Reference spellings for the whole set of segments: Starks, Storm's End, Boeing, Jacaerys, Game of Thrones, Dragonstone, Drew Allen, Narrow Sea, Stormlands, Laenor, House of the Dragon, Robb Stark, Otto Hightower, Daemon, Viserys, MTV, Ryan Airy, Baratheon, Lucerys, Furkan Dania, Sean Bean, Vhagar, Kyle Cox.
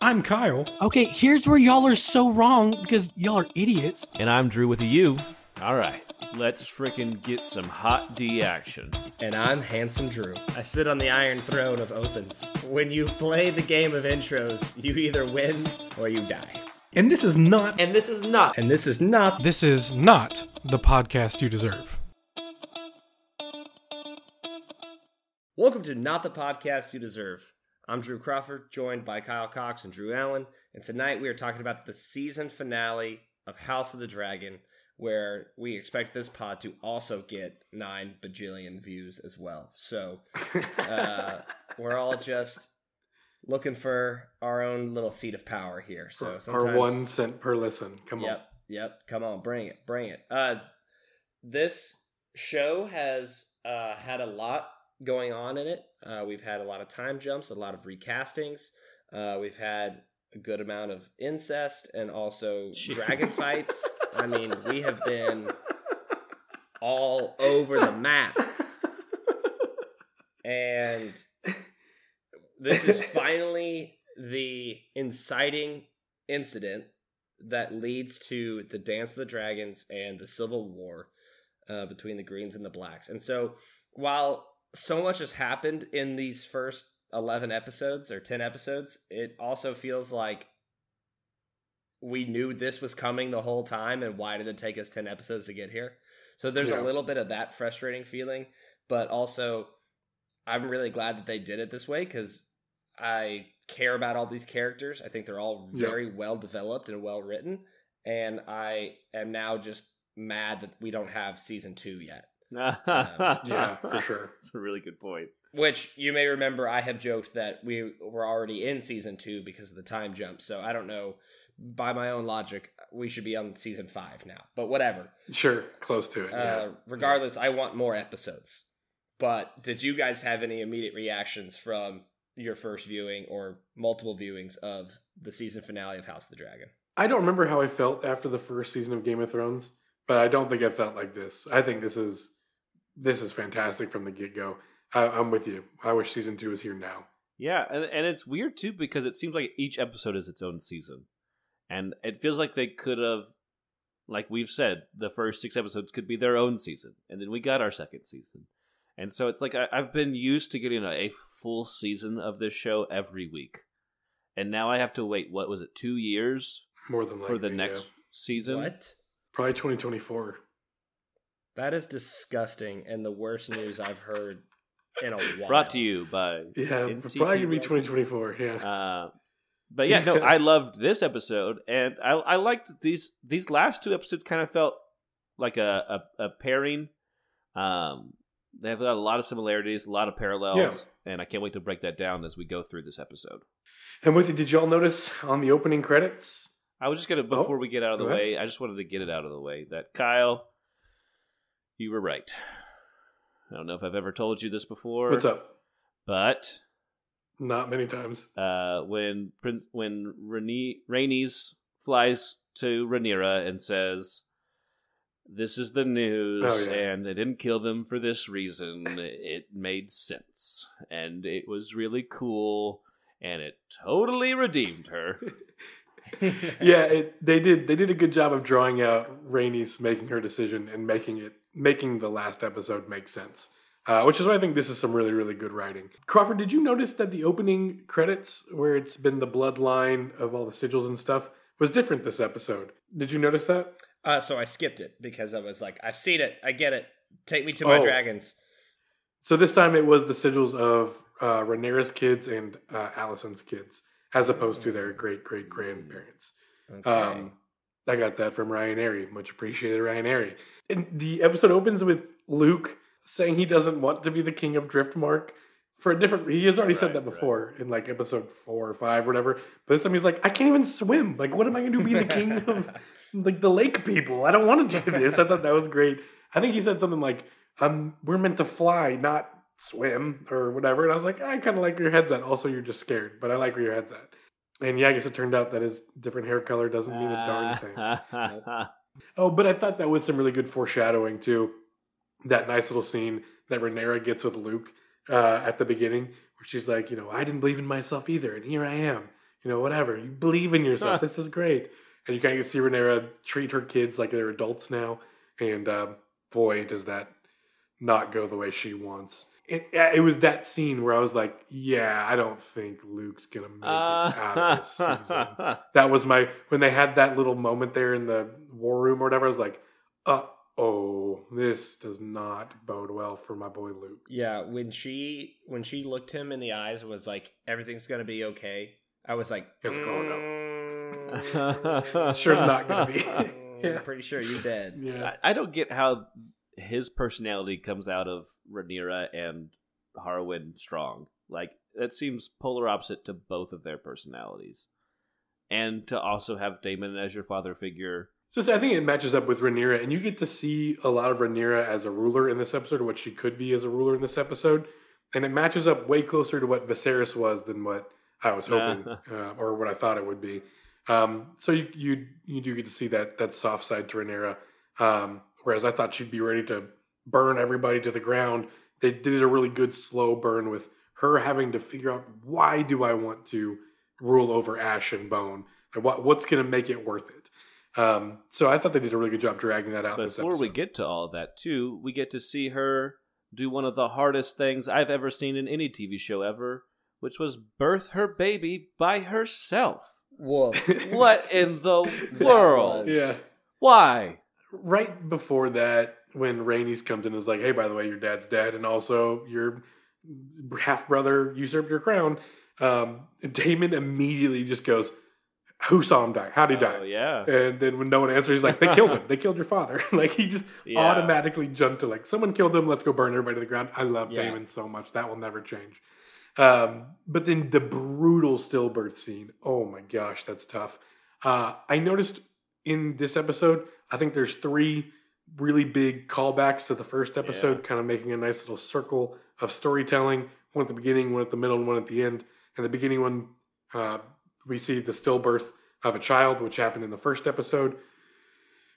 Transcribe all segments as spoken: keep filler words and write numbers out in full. I'm Kyle. Okay, here's where y'all are so wrong because y'all are idiots. And I'm Drew with a U. All right, let's frickin' get some hot D action. And I'm Handsome Drew. I sit on the iron throne of opens. When you play the game of intros, you either win or you die. And this is not. And this is not. And this is not. This is not the podcast you deserve. Welcome to Not the Podcast You Deserve. I'm Drew Crawford, joined by Kyle Cox and Drew Allen, and tonight we are talking about the season finale of House of the Dragon, where we expect this pod to also get nine bajillion views as well. So uh, we're all just looking for our own little seat of power here. So our one cent per listen. Come yep, on. Yep, yep. Come on, bring it, bring it. Uh, this show has uh, had a lot going on in it. Uh, we've had a lot of time jumps, a lot of recastings. Uh, we've had a good amount of incest and also Jeez. dragon fights. I mean, we have been all over the map. And this is finally the inciting incident that leads to the Dance of the Dragons and the Civil War uh, between the Greens and the Blacks. And so while so much has happened in these first eleven episodes or ten episodes, it also feels like we knew this was coming the whole time, and why did it take us ten episodes to get here? So there's yeah. a little bit of that frustrating feeling, but also I'm really glad that they did it this way because I care about all these characters. I think they're all very yeah. well developed and well written, and I am now just mad that we don't have season two yet. um, yeah, for sure. That's a really good point. Which you may remember, I have joked that we were already in season two because of the time jump. So I don't know. By my own logic, we should be on season five now. But whatever. Sure, close to it. Uh, yeah. Regardless, yeah. I want more episodes. But did you guys have any immediate reactions from your first viewing or multiple viewings of the season finale of House of the Dragon? I don't remember how I felt after the first season of Game of Thrones, but I don't think I felt like this. I think this is. This is fantastic from the get-go. I, I'm with you. I wish season two was here now. Yeah, and, and it's weird, too, because it seems like each episode is its own season. And it feels like they could have, like we've said, the first six episodes could be their own season. And then we got our second season. And so it's like I, I've been used to getting a, a full season of this show every week. And now I have to wait, what was it, two years? More than likely, for the next yeah. season? What? Probably twenty twenty-four. That is disgusting and the worst news I've heard in a while. Brought to you by yeah, M T V. Probably going to be twenty twenty-four, yeah. Uh, but yeah, no, I loved this episode, and I, I liked these these last two episodes kind of felt like a, a, a pairing. Um, they have a lot of similarities, a lot of parallels, yeah. and I can't wait to break that down as we go through this episode. And with you, did you all notice on the opening credits? I was just going to, before oh, we get out of the way, ahead. I just wanted to get it out of the way that Kyle... You were right. I don't know if I've ever told you this before. What's up? But not many times. Uh, when when Rhaenys flies to Rhaenyra and says, "This is the news," oh, yeah. and they didn't kill them for this reason. It made sense, and it was really cool, and it totally redeemed her. yeah, it, they did. They did a good job of drawing out Rhaenys making her decision and making it. Making the last episode make sense, uh, which is why I think this is some really, really good writing. Crawford, did you notice that the opening credits, where it's been the bloodline of all the sigils and stuff, was different this episode? Did you notice that? Uh, so I skipped it because I was like, I've seen it. I get it. Take me to oh. my dragons. So this time it was the sigils of uh, Rhaenyra's kids and uh, Alisanne's kids, as opposed to their great-great-grandparents. Okay. Um, I got that from Ryan Airy. Much appreciated, Ryan Airy. And the episode opens with Luke saying he doesn't want to be the king of Driftmark for a different... He has already right, said that before right. in like episode four or five or whatever. But this time he's like, I can't even swim. Like, what am I going to be the king of like the lake people? I don't want to do this. I thought that was great. I think he said something like, um, we're meant to fly, not swim or whatever. And I was like, I kind of like where your head's at. Also, you're just scared, but I like where your head's at. And yeah, I guess it turned out that his different hair color doesn't mean a darn thing. oh, but I thought that was some really good foreshadowing, too. That nice little scene that Rhaenyra gets with Luke uh, at the beginning, where she's like, you know, I didn't believe in myself either, and here I am. you know, whatever. You believe in yourself. This is great. And you kind of see Rhaenyra treat her kids like they're adults now. And uh, boy, does that not go the way she wants. It, it was that scene where I was like, yeah, I don't think Luke's going to make uh, it out of this season. That was my, when they had that little moment there in the war room or whatever, I was like, uh-oh, this does not bode well for my boy Luke. Yeah, when she when she looked him in the eyes, was like, everything's going to be okay. I was like, it's going up. Sure it's not going to be. Yeah. I'm pretty sure you're dead. Yeah. I, I don't get how his personality comes out of Rhaenyra and Harwin Strong. Like, that seems polar opposite to both of their personalities. And to also have Daemon as your father figure. So, so I think it matches up with Rhaenyra, and you get to see a lot of Rhaenyra as a ruler in this episode, or what she could be as a ruler in this episode. And it matches up way closer to what Viserys was than what I was hoping, uh, or what I thought it would be. Um, so you, you you do get to see that that soft side to Rhaenyra. Um, whereas I thought she'd be ready to burn everybody to the ground. They did a really good slow burn with her having to figure out, why do I want to rule over ash and bone? And what, what's going to make it worth it? Um, so I thought they did a really good job dragging that out. But before we get to all of that, too, we get to see her do one of the hardest things I've ever seen in any T V show ever, which was birth her baby by herself. Whoa. What in the world? Yeah. Why? Right before that, when Rhaenys comes in and is like, hey, by the way, your dad's dead, and also your half-brother usurped your crown, um, Daemon immediately just goes, who saw him die? How'd he die? Oh, yeah. And then when no one answers, he's like, they killed him. They killed your father. Like, he just yeah. automatically jumped to, like, someone killed him. Let's go burn everybody to the ground. I love yeah. Daemon so much. That will never change. Um, but then the brutal stillbirth scene. Oh, my gosh, that's tough. Uh, I noticed in this episode, I think there's three really big callbacks to the first episode, yeah. kind of making a nice little circle of storytelling. One at the beginning, one at the middle, and one at the end. And the beginning one, uh, we see the stillbirth of a child, which happened in the first episode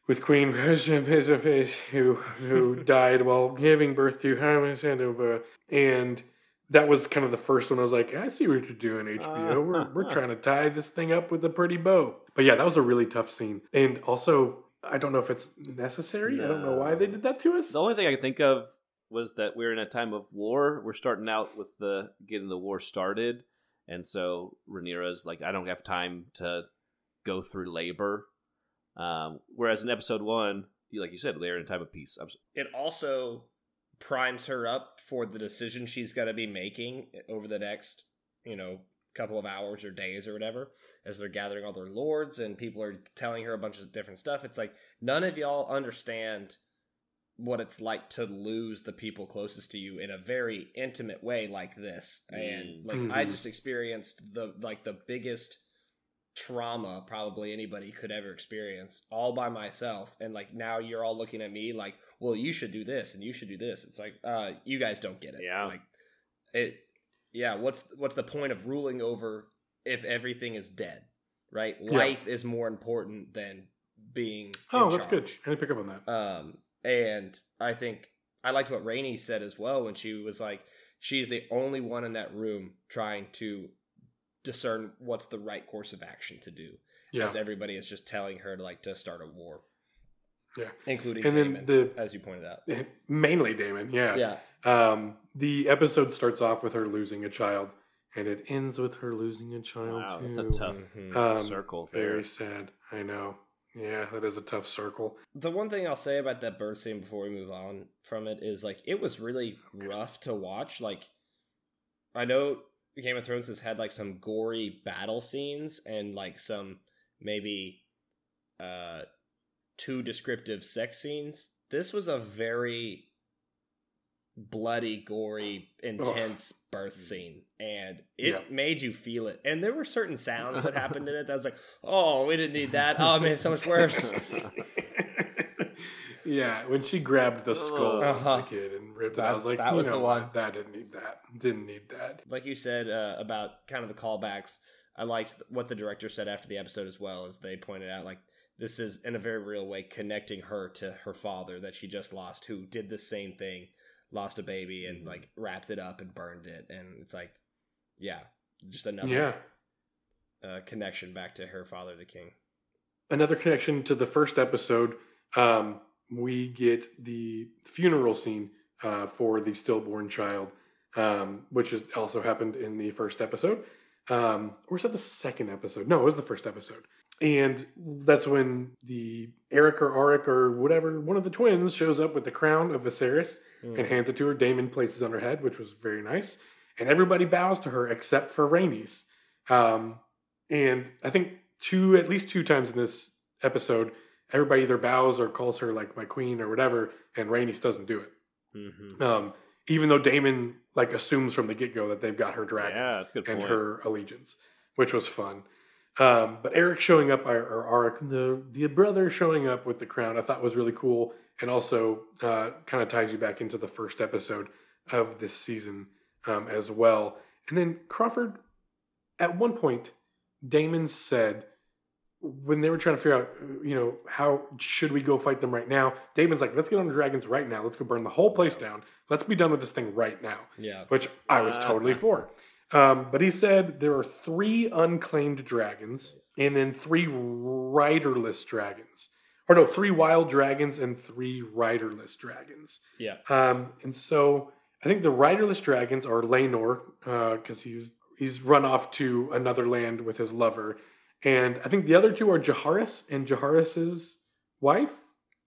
with Queen who who died while giving birth to Harwin. And that was kind of the first one. I was like, I see what you're doing, H B O. We're we're trying to tie this thing up with a pretty bow. But yeah, that was a really tough scene. And also, I don't know if it's necessary. No. I don't know why they did that to us. The only thing I could think of was that we're in a time of war. We're starting out with the getting the war started. And so Rhaenyra's like, I don't have time to go through labor. Um, whereas in episode one, like you said, they're in a time of peace. I'm so- it also primes her up for the decision she's going to be making over the next, you know, couple of hours or days or whatever, as they're gathering all their lords and people are telling her a bunch of different stuff. It's like, none of y'all understand what it's like to lose the people closest to you in a very intimate way like this. And like, mm-hmm. I just experienced the, like, the biggest trauma probably anybody could ever experience all by myself. And like, now you're all looking at me like, well, you should do this and you should do this. It's like, uh, you guys don't get it. Yeah. Like it, Yeah, what's what's the point of ruling over if everything is dead, right? Yeah. Life is more important than being Oh, in that's charge. Good. I didn't pick up on that. Um, and I think I liked what Rhaenys said as well when she was like, she's the only one in that room trying to discern what's the right course of action to do. Yeah. As everybody is just telling her to, like, to start a war. Yeah. Including and Daemon, then the, as you pointed out. Mainly Daemon, yeah. Yeah. Um, the episode starts off with her losing a child, and it ends with her losing a child, wow, too. Wow, that's a tough mm-hmm. um, circle. There. Very sad. I know. Yeah, that is a tough circle. The one thing I'll say about that birth scene before we move on from it is, like, it was really okay. rough to watch. Like, I know Game of Thrones has had, like, some gory battle scenes and, like, some maybe uh, too descriptive sex scenes. This was a very bloody, gory, intense oh. birth scene, and it yep. made you feel it. And there were certain sounds that happened in it that was like, oh, we didn't need that. Oh, it made it so much worse. Yeah, when she grabbed the skull uh-huh. of the kid and ripped it, I was like, that was know, the one that didn't need that. Didn't need that. Like you said uh, about kind of the callbacks, I liked what the director said after the episode as well, as they pointed out, like, this is in a very real way connecting her to her father that she just lost, who did the same thing. Lost a baby and, like, wrapped it up and burned it. And it's like, yeah, just another yeah. uh, connection back to her father, the king. Another connection to the first episode, um, we get the funeral scene uh, for the stillborn child, um, which is also happened in the first episode. Um, or was that the second episode? No, it was the first episode. And that's when the Eric or Auric or whatever, one of the twins, shows up with the crown of Viserys mm. and hands it to her. Daemon places it on her head, which was very nice. And everybody bows to her except for Rhaenys. Um, and I think two, at least two times in this episode, everybody either bows or calls her like my queen or whatever, and Rhaenys doesn't do it. Mm-hmm. Um, even though Daemon like assumes from the get-go that they've got her dragons yeah, that's a good and point. Her allegiance, which was fun. Um, but Eric showing up, or, or Auric, the, the brother showing up with the crown, I thought was really cool, and also uh, kind of ties you back into the first episode of this season um, as well. And then Crawford, at one point, Daemon said, when they were trying to figure out, you know, how should we go fight them right now, Daemon's like, let's get on the dragons right now. Let's go burn the whole place down. Let's be done with this thing right now. Yeah. Which I was uh, totally for. Um, but he said there are three unclaimed dragons and then three riderless dragons. Or no, three wild dragons and three riderless dragons. Yeah. Um, and so I think the riderless dragons are Laenor, because uh, he's he's run off to another land with his lover. And I think the other two are Jacaerys and Jacaerys' wife.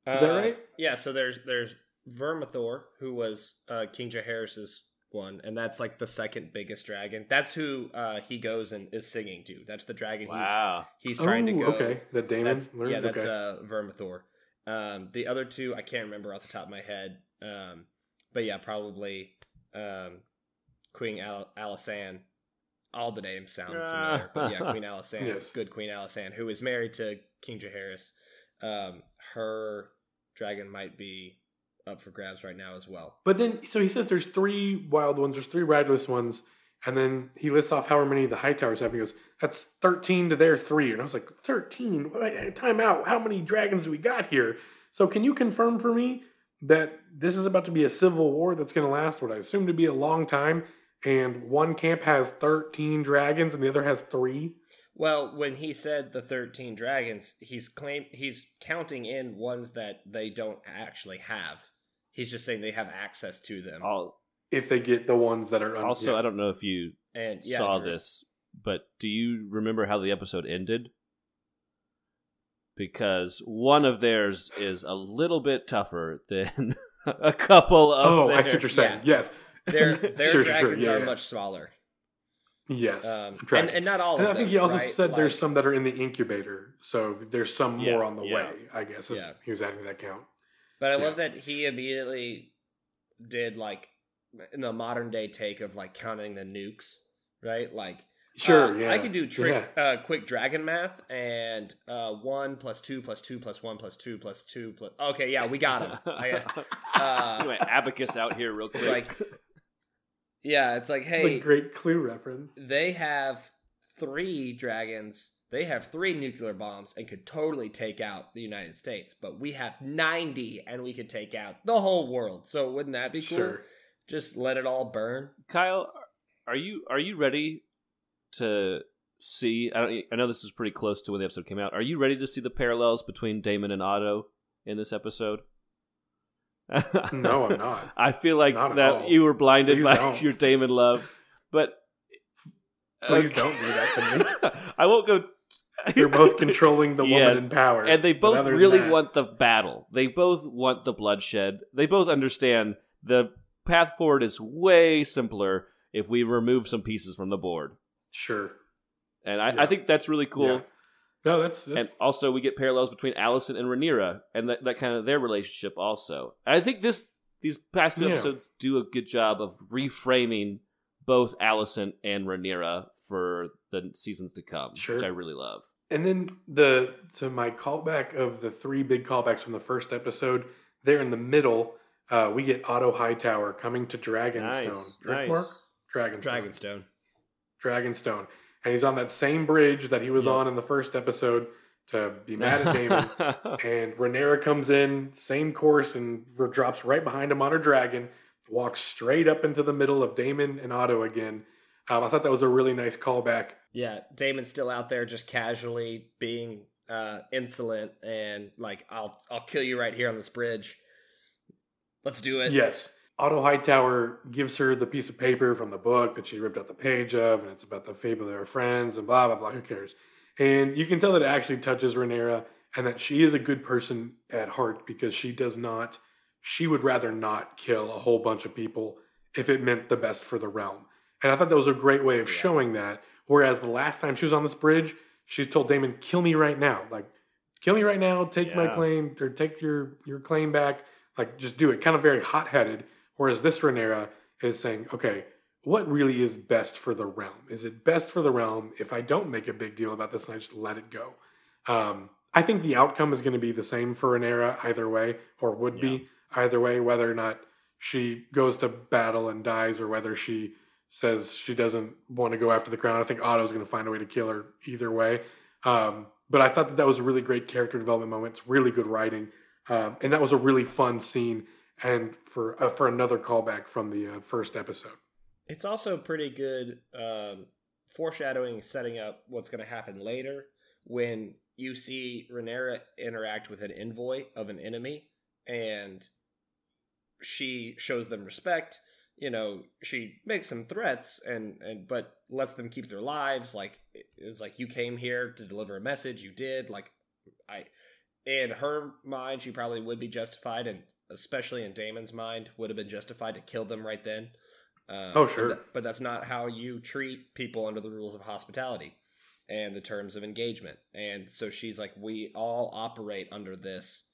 Is uh, that right? Yeah, so there's there's Vermithor, who was uh, King Jacaerys' one, and that's like the second biggest dragon. That's who uh, he goes and is singing to. That's the dragon wow. he's he's trying oh, to go. Okay, the Daemon. That's, yeah, that's okay. uh, Vermithor. Um, the other two, I can't remember off the top of my head. Um, but yeah, probably um, Queen Al- Alisanne. All the names sound uh, familiar. But yeah, Queen Alisanne, yes. good Queen Alisanne, who is married to King Jacaerys. Um, her dragon might be up for grabs right now as well. But then, so he says there's three wild ones, there's three riderless ones, and then he lists off however many the Hightowers have, and he goes, that's thirteen to their three. And I was like, thirteen? Time out. How many dragons do we got here? So can you confirm for me that this is about to be a civil war that's going to last what I assume to be a long time? And one camp has thirteen dragons, and the other has three. Well, when he said the thirteen dragons, he's claim he's counting in ones that they don't actually have. He's just saying they have access to them. I'll, if they get the ones that are un- also, yeah. I don't know if you and, yeah, saw Drew. This, but do you remember how the episode ended? Because one of theirs is a little bit tougher than a couple of. Oh, theirs. I see what you're saying. Yeah. Yes. Their their sure, dragons sure, yeah, are yeah. much smaller. Yes, um, and, and not all. And of I think them, he also right? said like, there's some that are in the incubator, so there's some yeah, more on the yeah. way. I guess yeah. he was adding that count. But I yeah. love that he immediately did like in the modern day take of like counting the nukes, right? Like, sure, uh, yeah, I could do trick yeah. uh, quick dragon math and uh, one plus two plus two plus one plus two plus two plus. Okay, yeah, we got him. I, uh, anyway, abacus out here real quick. It's like, yeah, it's like, hey, it's a great Clue reference. They have three dragons. They have three nuclear bombs and could totally take out the United States. But we have ninety, and we could take out the whole world. So wouldn't that be cool? Sure. Just let it all burn. Kyle, are you are you ready to see? I don't, I know this is pretty close to when the episode came out. Are you ready to see the parallels between Daemon and Otto in this episode? No, I'm not. I feel like not that you were blinded please by don't. Your Daemon love, but please okay. don't do that to me. I won't go. T- You're both controlling the woman yes. in power, and they both really that... want the battle. They both want the bloodshed. They both understand the path forward is way simpler if we remove some pieces from the board. Sure, and I, yeah. I think that's really cool. Yeah. No, that's, that's... And also we get parallels between Alicent and Rhaenyra and that, that kind of their relationship also. And I think this these past two yeah. episodes do a good job of reframing both Alicent and Rhaenyra for the seasons to come, sure. which I really love. And then the to my callback of the three big callbacks from the first episode, there in the middle, uh, we get Otto Hightower coming to Dragonstone. Driftmark? Nice. Dragonstone. Dragonstone. Dragonstone. And he's on that same bridge that he was yeah. on in the first episode to be mad at Daemon. And Rhaenyra comes in, same course, and drops right behind him on her dragon, walks straight up into the middle of Daemon and Otto again. Um, I thought that was a really nice callback. Yeah, Daemon's still out there just casually being uh, insolent and like, I'll I'll kill you right here on this bridge. Let's do it. Yes. Otto Hightower gives her the piece of paper from the book that she ripped out the page of, and it's about the fable of her friends and blah, blah, blah. Who cares? And you can tell that it actually touches Rhaenyra and that she is a good person at heart because she does not, she would rather not kill a whole bunch of people if it meant the best for the realm. And I thought that was a great way of yeah. showing that. Whereas the last time she was on this bridge, she told Daemon, kill me right now. Like, kill me right now, take yeah. my claim, or take your, your claim back. Like, just do it. Kind of very hot-headed. Whereas this Rhaenyra is saying, okay, what really is best for the realm? Is it best for the realm if I don't make a big deal about this and I just let it go? Um, I think the outcome is going to be the same for Rhaenyra either way, or would yeah. be either way, whether or not she goes to battle and dies or whether she says she doesn't want to go after the crown. I think Otto's going to find a way to kill her either way. Um, but I thought that that was a really great character development moment. It's really good writing. Um, and that was a really fun scene. And for uh, for another callback from the uh, first episode. It's also pretty good um, foreshadowing, setting up what's going to happen later when you see Rhaenyra interact with an envoy of an enemy and she shows them respect. You know, she makes some threats and, and but lets them keep their lives. Like, it's like, you came here to deliver a message. You did. Like, I, in her mind, she probably would be justified, and especially in Daemon's mind, would have been justified to kill them right then. Um, oh, sure. But, th- but that's not how you treat people under the rules of hospitality and the terms of engagement. And so she's like, we all operate under this,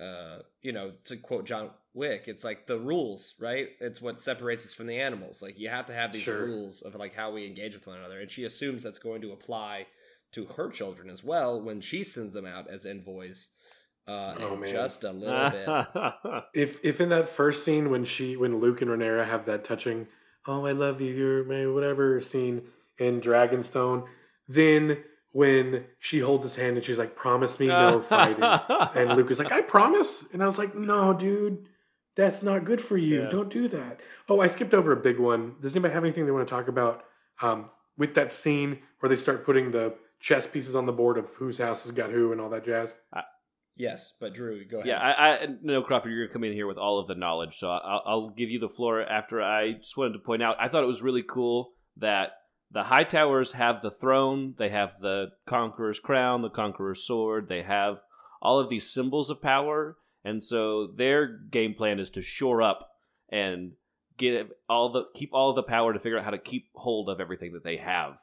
uh, you know, to quote John Wick, it's like the rules, right? It's what separates us from the animals. Like, you have to have these sure. rules of like how we engage with one another. And she assumes that's going to apply to her children as well when she sends them out as envoys. Uh, oh, man. Just a little bit. If if in that first scene when she when Luke and Rhaenyra have that touching, oh I love you, you're my whatever scene in Dragonstone, then when she holds his hand and she's like, promise me no fighting, and Luke is like, I promise, and I was like, no, dude, that's not good for you. Yeah. Don't do that. Oh, I skipped over a big one. Does anybody have anything they want to talk about um, with that scene where they start putting the chess pieces on the board of whose house has got who and all that jazz? I- Yes, but Drew, go ahead. Yeah, I, I no, Crawford, you're going to come in here with all of the knowledge, so I'll, I'll give you the floor after. I just wanted to point out, I thought it was really cool that the Hightowers have the throne, they have the Conqueror's crown, the Conqueror's sword, they have all of these symbols of power, and so their game plan is to shore up and get all the keep all the power to figure out how to keep hold of everything that they have,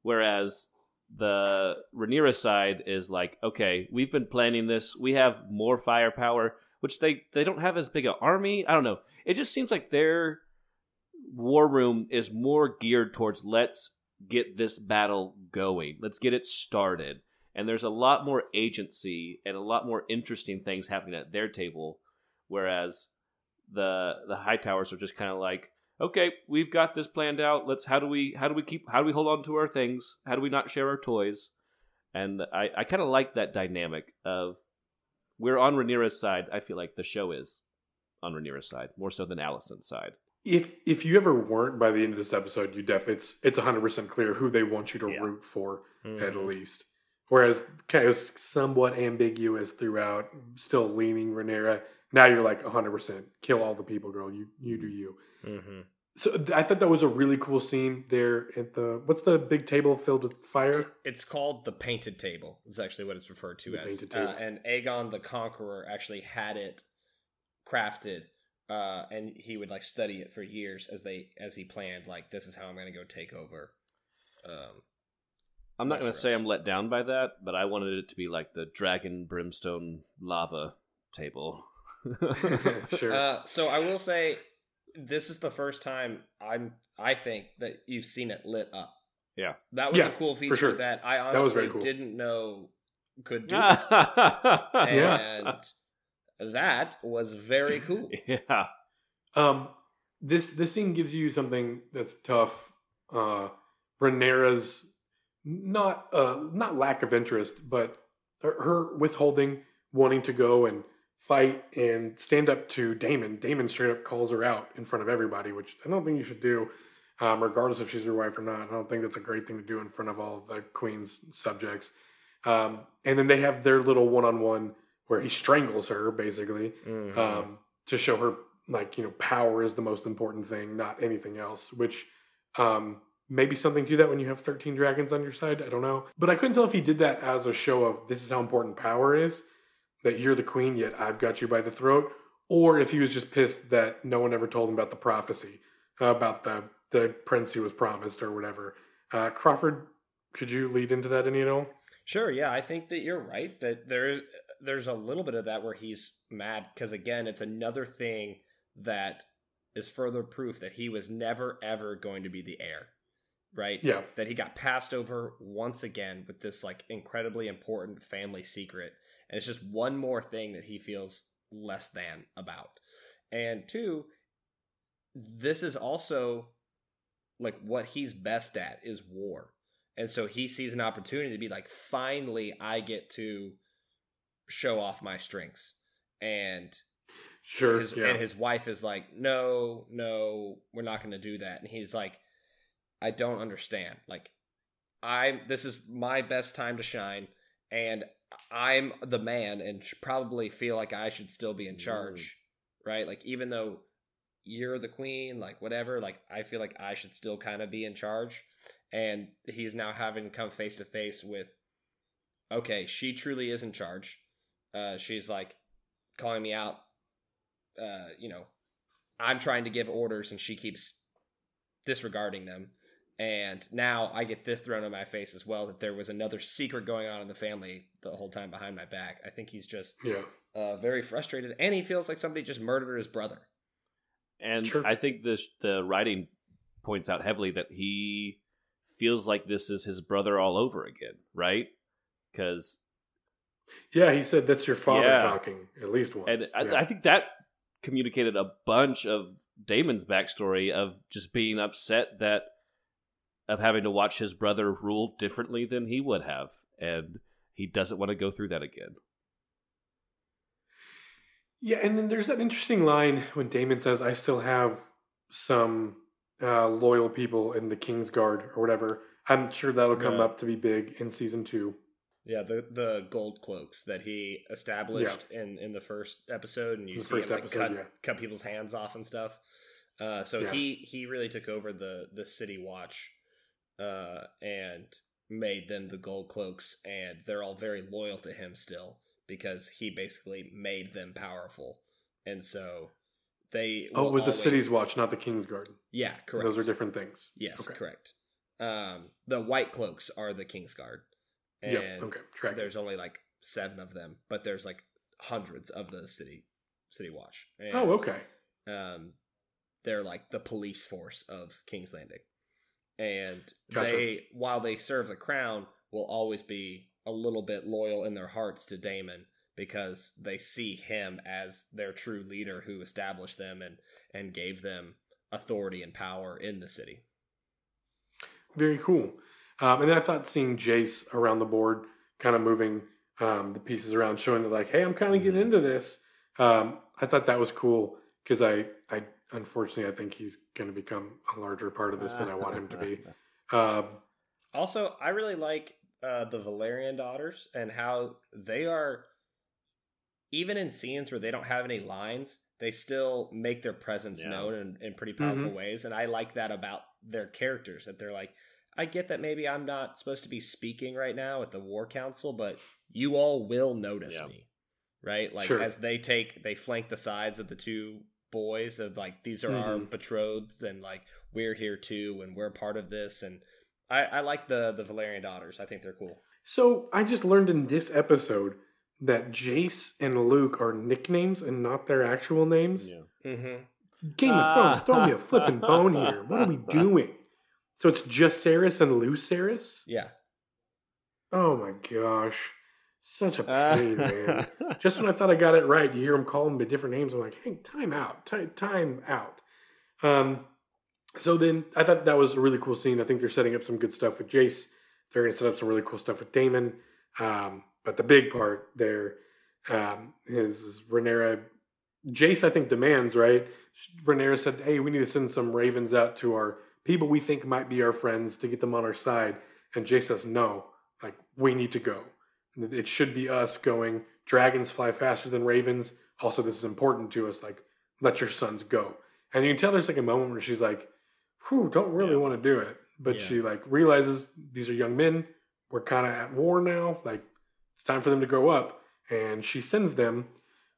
whereas the Rhaenyra side is like, okay, we've been planning this. We have more firepower, which they, they don't have as big an army. I don't know. It just seems like their war room is more geared towards let's get this battle going. Let's get it started. And there's a lot more agency and a lot more interesting things happening at their table, whereas the the Hightowers are just kind of like, okay, we've got this planned out. Let's how do we how do we keep how do we hold on to our things? How do we not share our toys? And I, I kind of like that dynamic of we're on Rhaenyra's side. I feel like the show is on Rhaenyra's side more so than Alicent's side. If if you ever weren't by the end of this episode, you def it's it's one hundred percent clear who they want you to yeah. root for mm-hmm. at least. Whereas kind of somewhat ambiguous throughout, still leaning Rhaenyra. Now you're like one hundred percent. Kill all the people, girl. You you do you. Mm-hmm. So th- I thought that was a really cool scene there at the... What's the big table filled with fire? It's called the Painted Table. It's actually what it's referred to the as. Painted Table. Uh, and Aegon the Conqueror actually had it crafted. Uh, and he would like study it for years as they as he planned. Like, this is how I'm going to go take over. Um, I'm not going to say I'm let down by that, but I wanted it to be like the dragon brimstone lava table. Sure. Uh, so I will say this is the first time I'm I think that you've seen it lit up. Yeah. That was yeah, a cool feature sure. that I honestly that cool. didn't know could do. That. And yeah. that was very cool. Yeah. Um this this scene gives you something that's tough. Uh Rhaenyra's not uh not lack of interest, but her withholding wanting to go and fight and stand up to Daemon. Daemon straight up calls her out in front of everybody, which I don't think you should do. um, regardless if she's your wife or not. I don't think that's a great thing to do in front of all the queen's subjects. Um, and then they have their little one-on-one where he strangles her, basically, mm-hmm. um, to show her, like, you know, power is the most important thing, not anything else, which um, maybe something to that when you have thirteen dragons on your side. I don't know. But I couldn't tell if he did that as a show of this is how important power is, that you're the queen, yet I've got you by the throat, or if he was just pissed that no one ever told him about the prophecy, uh, about the, the prince who was promised or whatever. Uh, Crawford, could you lead into that any at all? Sure, yeah, I think that you're right, that there is, there's a little bit of that where he's mad, because again, it's another thing that is further proof that he was never, ever going to be the heir, right? Yeah. That he got passed over once again with this, like, incredibly important family secret, and it's just one more thing that he feels less than about. And two, this is also, like, what he's best at is war. And so he sees an opportunity to be like, finally, I get to show off my strengths. And sure, his, yeah. and his wife is like, no, no, we're not going to do that. And he's like, I don't understand. Like, I this is my best time to shine, and I'm the man, and probably feel like I should still be in charge, mm. right? Like, even though you're the queen, like, whatever, like, I feel like I should still kind of be in charge. And he's now having come face to face with, okay, she truly is in charge. Uh, she's like calling me out. Uh, you know, I'm trying to give orders and she keeps disregarding them. And now I get this thrown in my face as well, that there was another secret going on in the family the whole time behind my back. I think he's just yeah. uh, very frustrated. And he feels like somebody just murdered his brother. And sure. I think this the writing points out heavily that he feels like this is his brother all over again, right? Because yeah, he said that's your father yeah. talking at least once. And I, yeah. I think that communicated a bunch of Daemon's backstory of just being upset that of having to watch his brother rule differently than he would have, and he doesn't want to go through that again. Yeah, and then there's that interesting line when Daemon says, "I still have some." Uh, loyal people in the Kingsguard or whatever. I'm sure that'll come yeah. up to be big in season two. Yeah, the the gold cloaks that he established yeah. in, in the first episode, and you the see him, like, episode, cut, yeah. cut people's hands off and stuff. Uh, so yeah. he he really took over the, the City Watch uh, and made them the gold cloaks, and they're all very loyal to him still because he basically made them powerful. And so They oh, it was always... the City's Watch, not the Kingsguard. Yeah, correct. Those are different things. Yes, okay. correct. Um, the White Cloaks are the Kingsguard. Yeah, okay. Track there's it. Only like seven of them, but there's like hundreds of the City City Watch. And, oh, okay. Um, they're like the police force of King's Landing, and gotcha. They, while they serve the crown, will always be a little bit loyal in their hearts to Daemon, because they see him as their true leader who established them and, and gave them authority and power in the city. Very cool. Um, and then I thought seeing Jace around the board, kind of moving um, the pieces around, showing that, like, hey, I'm kind of getting into this. Um, I thought that was cool because I, I unfortunately, I think he's going to become a larger part of this than I want him to be. Um, also, I really like uh, the Valerian daughters and how they are... Even in scenes where they don't have any lines, they still make their presence yeah. known in, in pretty powerful mm-hmm. ways. And I like that about their characters, that they're like, I get that maybe I'm not supposed to be speaking right now at the War Council, but you all will notice yeah. me, right? Like sure. as they take, they flank the sides of the two boys of like, these are mm-hmm. our betrothed, and like, we're here too, and we're part of this. And I, I like the, the Valerian daughters. I think they're cool. So I just learned in this episode that Jace and Luke are nicknames and not their actual names. Yeah. Mm-hmm. Game of Thrones, throw me a flipping bone here. What are we doing? So it's Jacaerys and Lucerys? Yeah. Oh my gosh. Such a pain, man. Just when I thought I got it right, you hear them calling them different names. I'm like, hey, time out. T- time out. Um, so then I thought that was a really cool scene. I think they're setting up some good stuff with Jace. They're going to set up some really cool stuff with Daemon. Um, But the big part there um, is, is Rhaenyra. Jace, I think, demands, right? Rhaenyra said, hey, we need to send some ravens out to our people we think might be our friends to get them on our side. And Jace says, no, like, we need to go. It should be us going. Dragons fly faster than ravens. Also, this is important to us. Like, let your sons go. And you can tell there's like a moment where she's like, whew, don't really yeah. want to do it. But yeah. she like realizes these are young men. We're kind of at war now. Like, it's time for them to grow up. And she sends them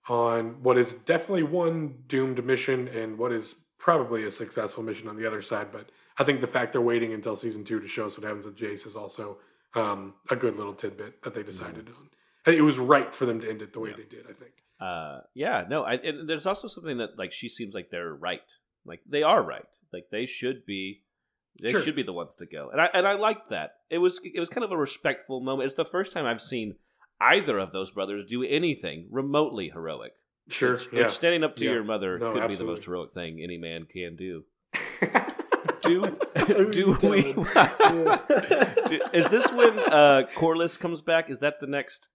on what is definitely one doomed mission and what is probably a successful mission on the other side. But I think the fact they're waiting until season two to show us what happens with Jace is also um, a good little tidbit that they decided mm-hmm. on. It was right for them to end it the way yeah. they did, I think. Uh, yeah, no, I, and there's also something that, like, she seems like they're right. Like, they are right. Like, they should be, they sure. should be the ones to go. And I and I liked that. It was it was kind of a respectful moment. It's the first time I've seen either of those brothers do anything remotely heroic. Sure, it's, yeah. It's standing up to yeah. your mother no, could absolutely. be the most heroic thing any man can do. Do do we? do, is this when uh, Corlys comes back? Is that the next?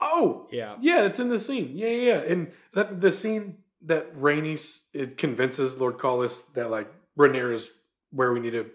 Oh yeah, yeah. It's in the scene. Yeah, yeah. And that the scene that Rhaenys it convinces Lord Corlys that like Rhaenyra is where we need to.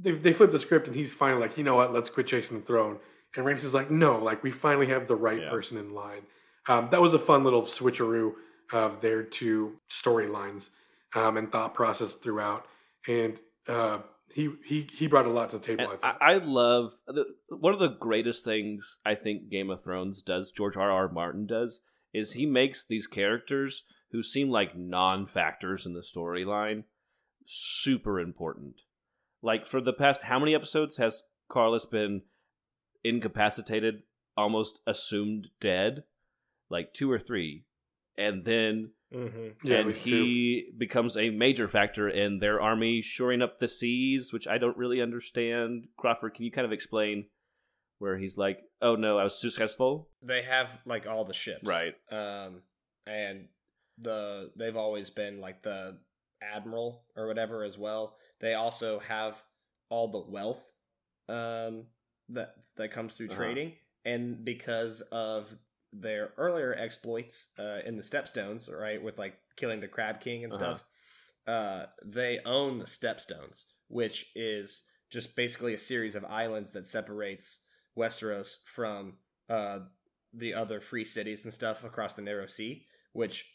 They they flip the script and he's finally like, you know what? Let's quit chasing the throne. And Rhaenys is like, no, like we finally have the right yeah. person in line. Um, that was a fun little switcheroo of their two storylines um, and thought process throughout. And uh, he he he brought a lot to the table. And I think I, I love the, one of the greatest things I think Game of Thrones does. George R. R. Martin does is he makes these characters who seem like non-factors in the storyline super important. Like for the past how many episodes has Corlys been incapacitated, almost assumed dead? Like two or three, and then mm-hmm. yeah, and he two. becomes a major factor in their army shoring up the seas, which I don't really understand. Crawford, can you kind of explain where he's like, oh no, I was successful? They have like all the ships. Right. Um, and the they've always been like the admiral or whatever as well. They also have all the wealth um, that, that comes through uh-huh. trading. And because of their earlier exploits uh, in the Stepstones, right, with like killing the Crab King and stuff, uh-huh. uh, they own the Stepstones, which is just basically a series of islands that separates Westeros from uh, the other free cities and stuff across the Narrow Sea, which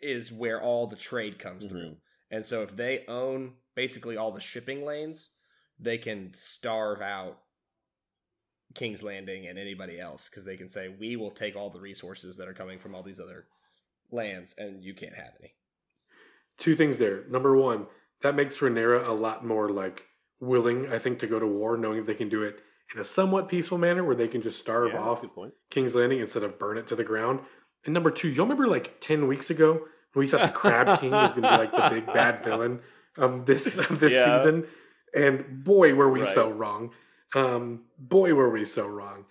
is where all the trade comes mm-hmm. through. And so if they own basically all the shipping lanes, they can starve out King's Landing and anybody else, because they can say, we will take all the resources that are coming from all these other lands and you can't have any. Two things there. Number one, that makes Rhaenyra a lot more like willing, I think, to go to war, knowing that they can do it in a somewhat peaceful manner where they can just starve yeah, off King's Landing instead of burn it to the ground. And number two, you'll remember like ten weeks ago when we thought the Crab King was going to be like the big bad villain of this, of this yeah. season. And boy, were we right. so wrong. Um, boy, were we so wrong.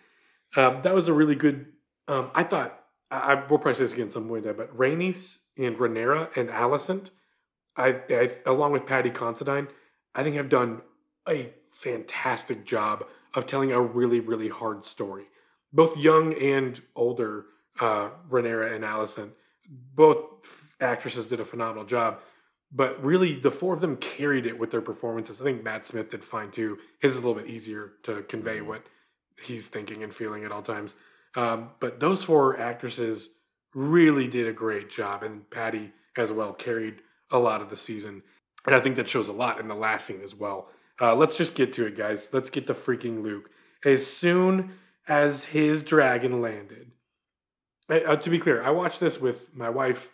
Um, that was a really good, um, I thought, I, I will probably say this again at some point, but Rhaenys and Rhaenyra and Alicent, I, I, along with Paddy Considine, I think have done a fantastic job of telling a really, really hard story. Both young and older uh, Rhaenyra and Alicent, both actresses did a phenomenal job. But really, the four of them carried it with their performances. I think Matt Smith did fine, too. His is a little bit easier to convey what he's thinking and feeling at all times. Um, but those four actresses really did a great job. And Patty, as well, carried a lot of the season. And I think that shows a lot in the last scene as well. Uh, let's just get to it, guys. Let's get to freaking Luke. As soon as his dragon landed. Uh, to be clear, I watched this with my wife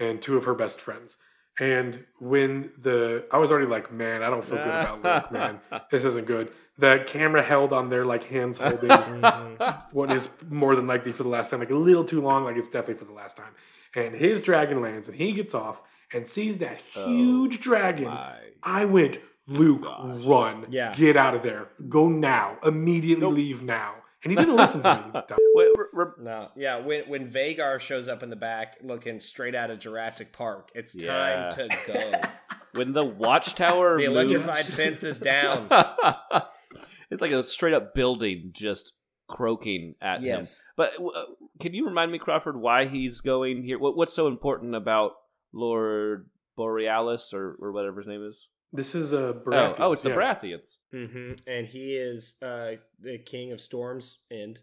and two of her best friends. And when the, I was already like, man, I don't feel good about Luke, man. This isn't good. The camera held on their like hands holding what is more than likely for the last time, like a little too long, like it's definitely for the last time. And his dragon lands and he gets off and sees that huge oh, dragon. My. I went, Luke, gosh. run. Yeah. Get out of there. Go now. Immediately nope. leave now. And he didn't listen to me. Wait, re, re, no, yeah. When when Vhagar shows up in the back, looking straight out of Jurassic Park, it's yeah. time to go. When the watchtower, the moves. electrified fence is down. It's like a straight up building just croaking at yes. him. But uh, can you remind me, Crawford, why he's going here? What what's so important about Lord Borealis or, or whatever his name is. This is a Baratheon. Oh, oh, it's the yeah. Baratheons. Mm-hmm. And he is uh, the king of Storm's End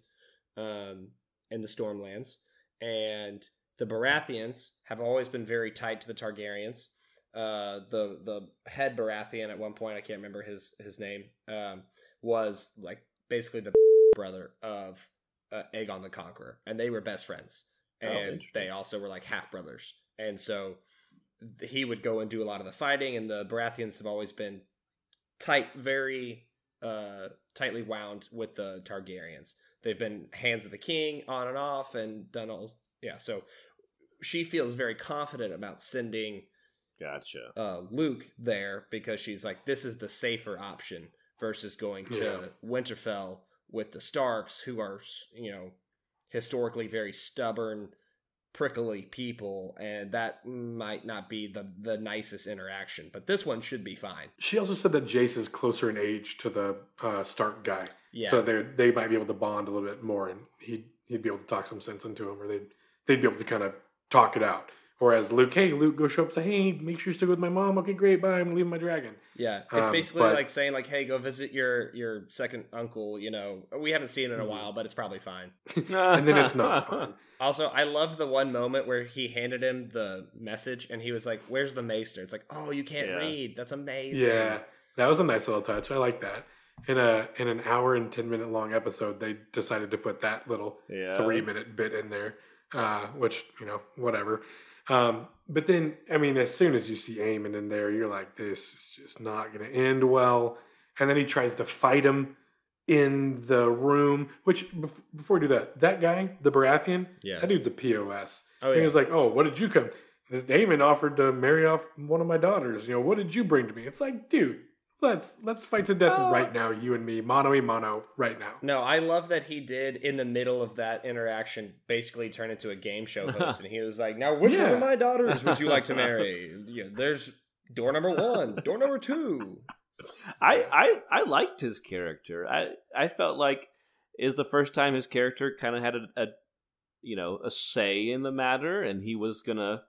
um, and the Stormlands. And the Baratheons have always been very tight to the Targaryens. Uh, the the head Baratheon at one point, I can't remember his his name, um, was like basically the brother of uh, Aegon the Conqueror. And they were best friends. And oh, they also were like half brothers. And so he would go and do a lot of the fighting, and the Baratheons have always been tight, very uh, tightly wound with the Targaryens. They've been hands of the king on and off and done all. Yeah. So she feels very confident about sending gotcha. uh, Luke there because she's like, this is the safer option versus going to yeah. Winterfell with the Starks, who are, you know, historically very stubborn, prickly people, and that might not be the the nicest interaction, but this one should be fine. She also said that Jace is closer in age to the uh, Stark guy, yeah. so they they might be able to bond a little bit more, and he'd he'd be able to talk some sense into him, or they'd they'd be able to kind of talk it out. Whereas Luke, hey Luke, go show up, say hey, make sure you stick with my mom. Okay, great, bye. I'm leaving my dragon. Yeah, it's um, basically but, like saying like, hey, go visit your your second uncle. You know, we haven't seen it in a while, but it's probably fine. And then it's not fine. Also, I love the one moment where he handed him the message, and he was like, "Where's the maester?" It's like, "Oh, you can't yeah. read. That's amazing." Yeah, that was a nice little touch. I like that. In a in an hour and ten minute long episode, they decided to put that little yeah. three minute bit in there, uh, which you know, whatever. Um, but then, I mean, as soon as you see Aemond in there, you're like, this is just not going to end well. And then he tries to fight him in the room, which, bef- before we do that, that guy, the Baratheon, yeah. that dude's a P O S. Oh, yeah. And he was like, oh, what did you come? This Aemond offered to marry off one of my daughters. You know, what did you bring to me? It's like, dude, let's let's fight to death oh. right now, you and me, mano a mano, right now. No, I love that he did, in the middle of that interaction, basically turn into a game show host, and he was like, now, which yeah. one of my daughters would you like to marry? Yeah, there's door number one, door number two. I, I I liked his character. I, I felt like it was the first time his character kind of had a, a, you know, a say in the matter, and he was going to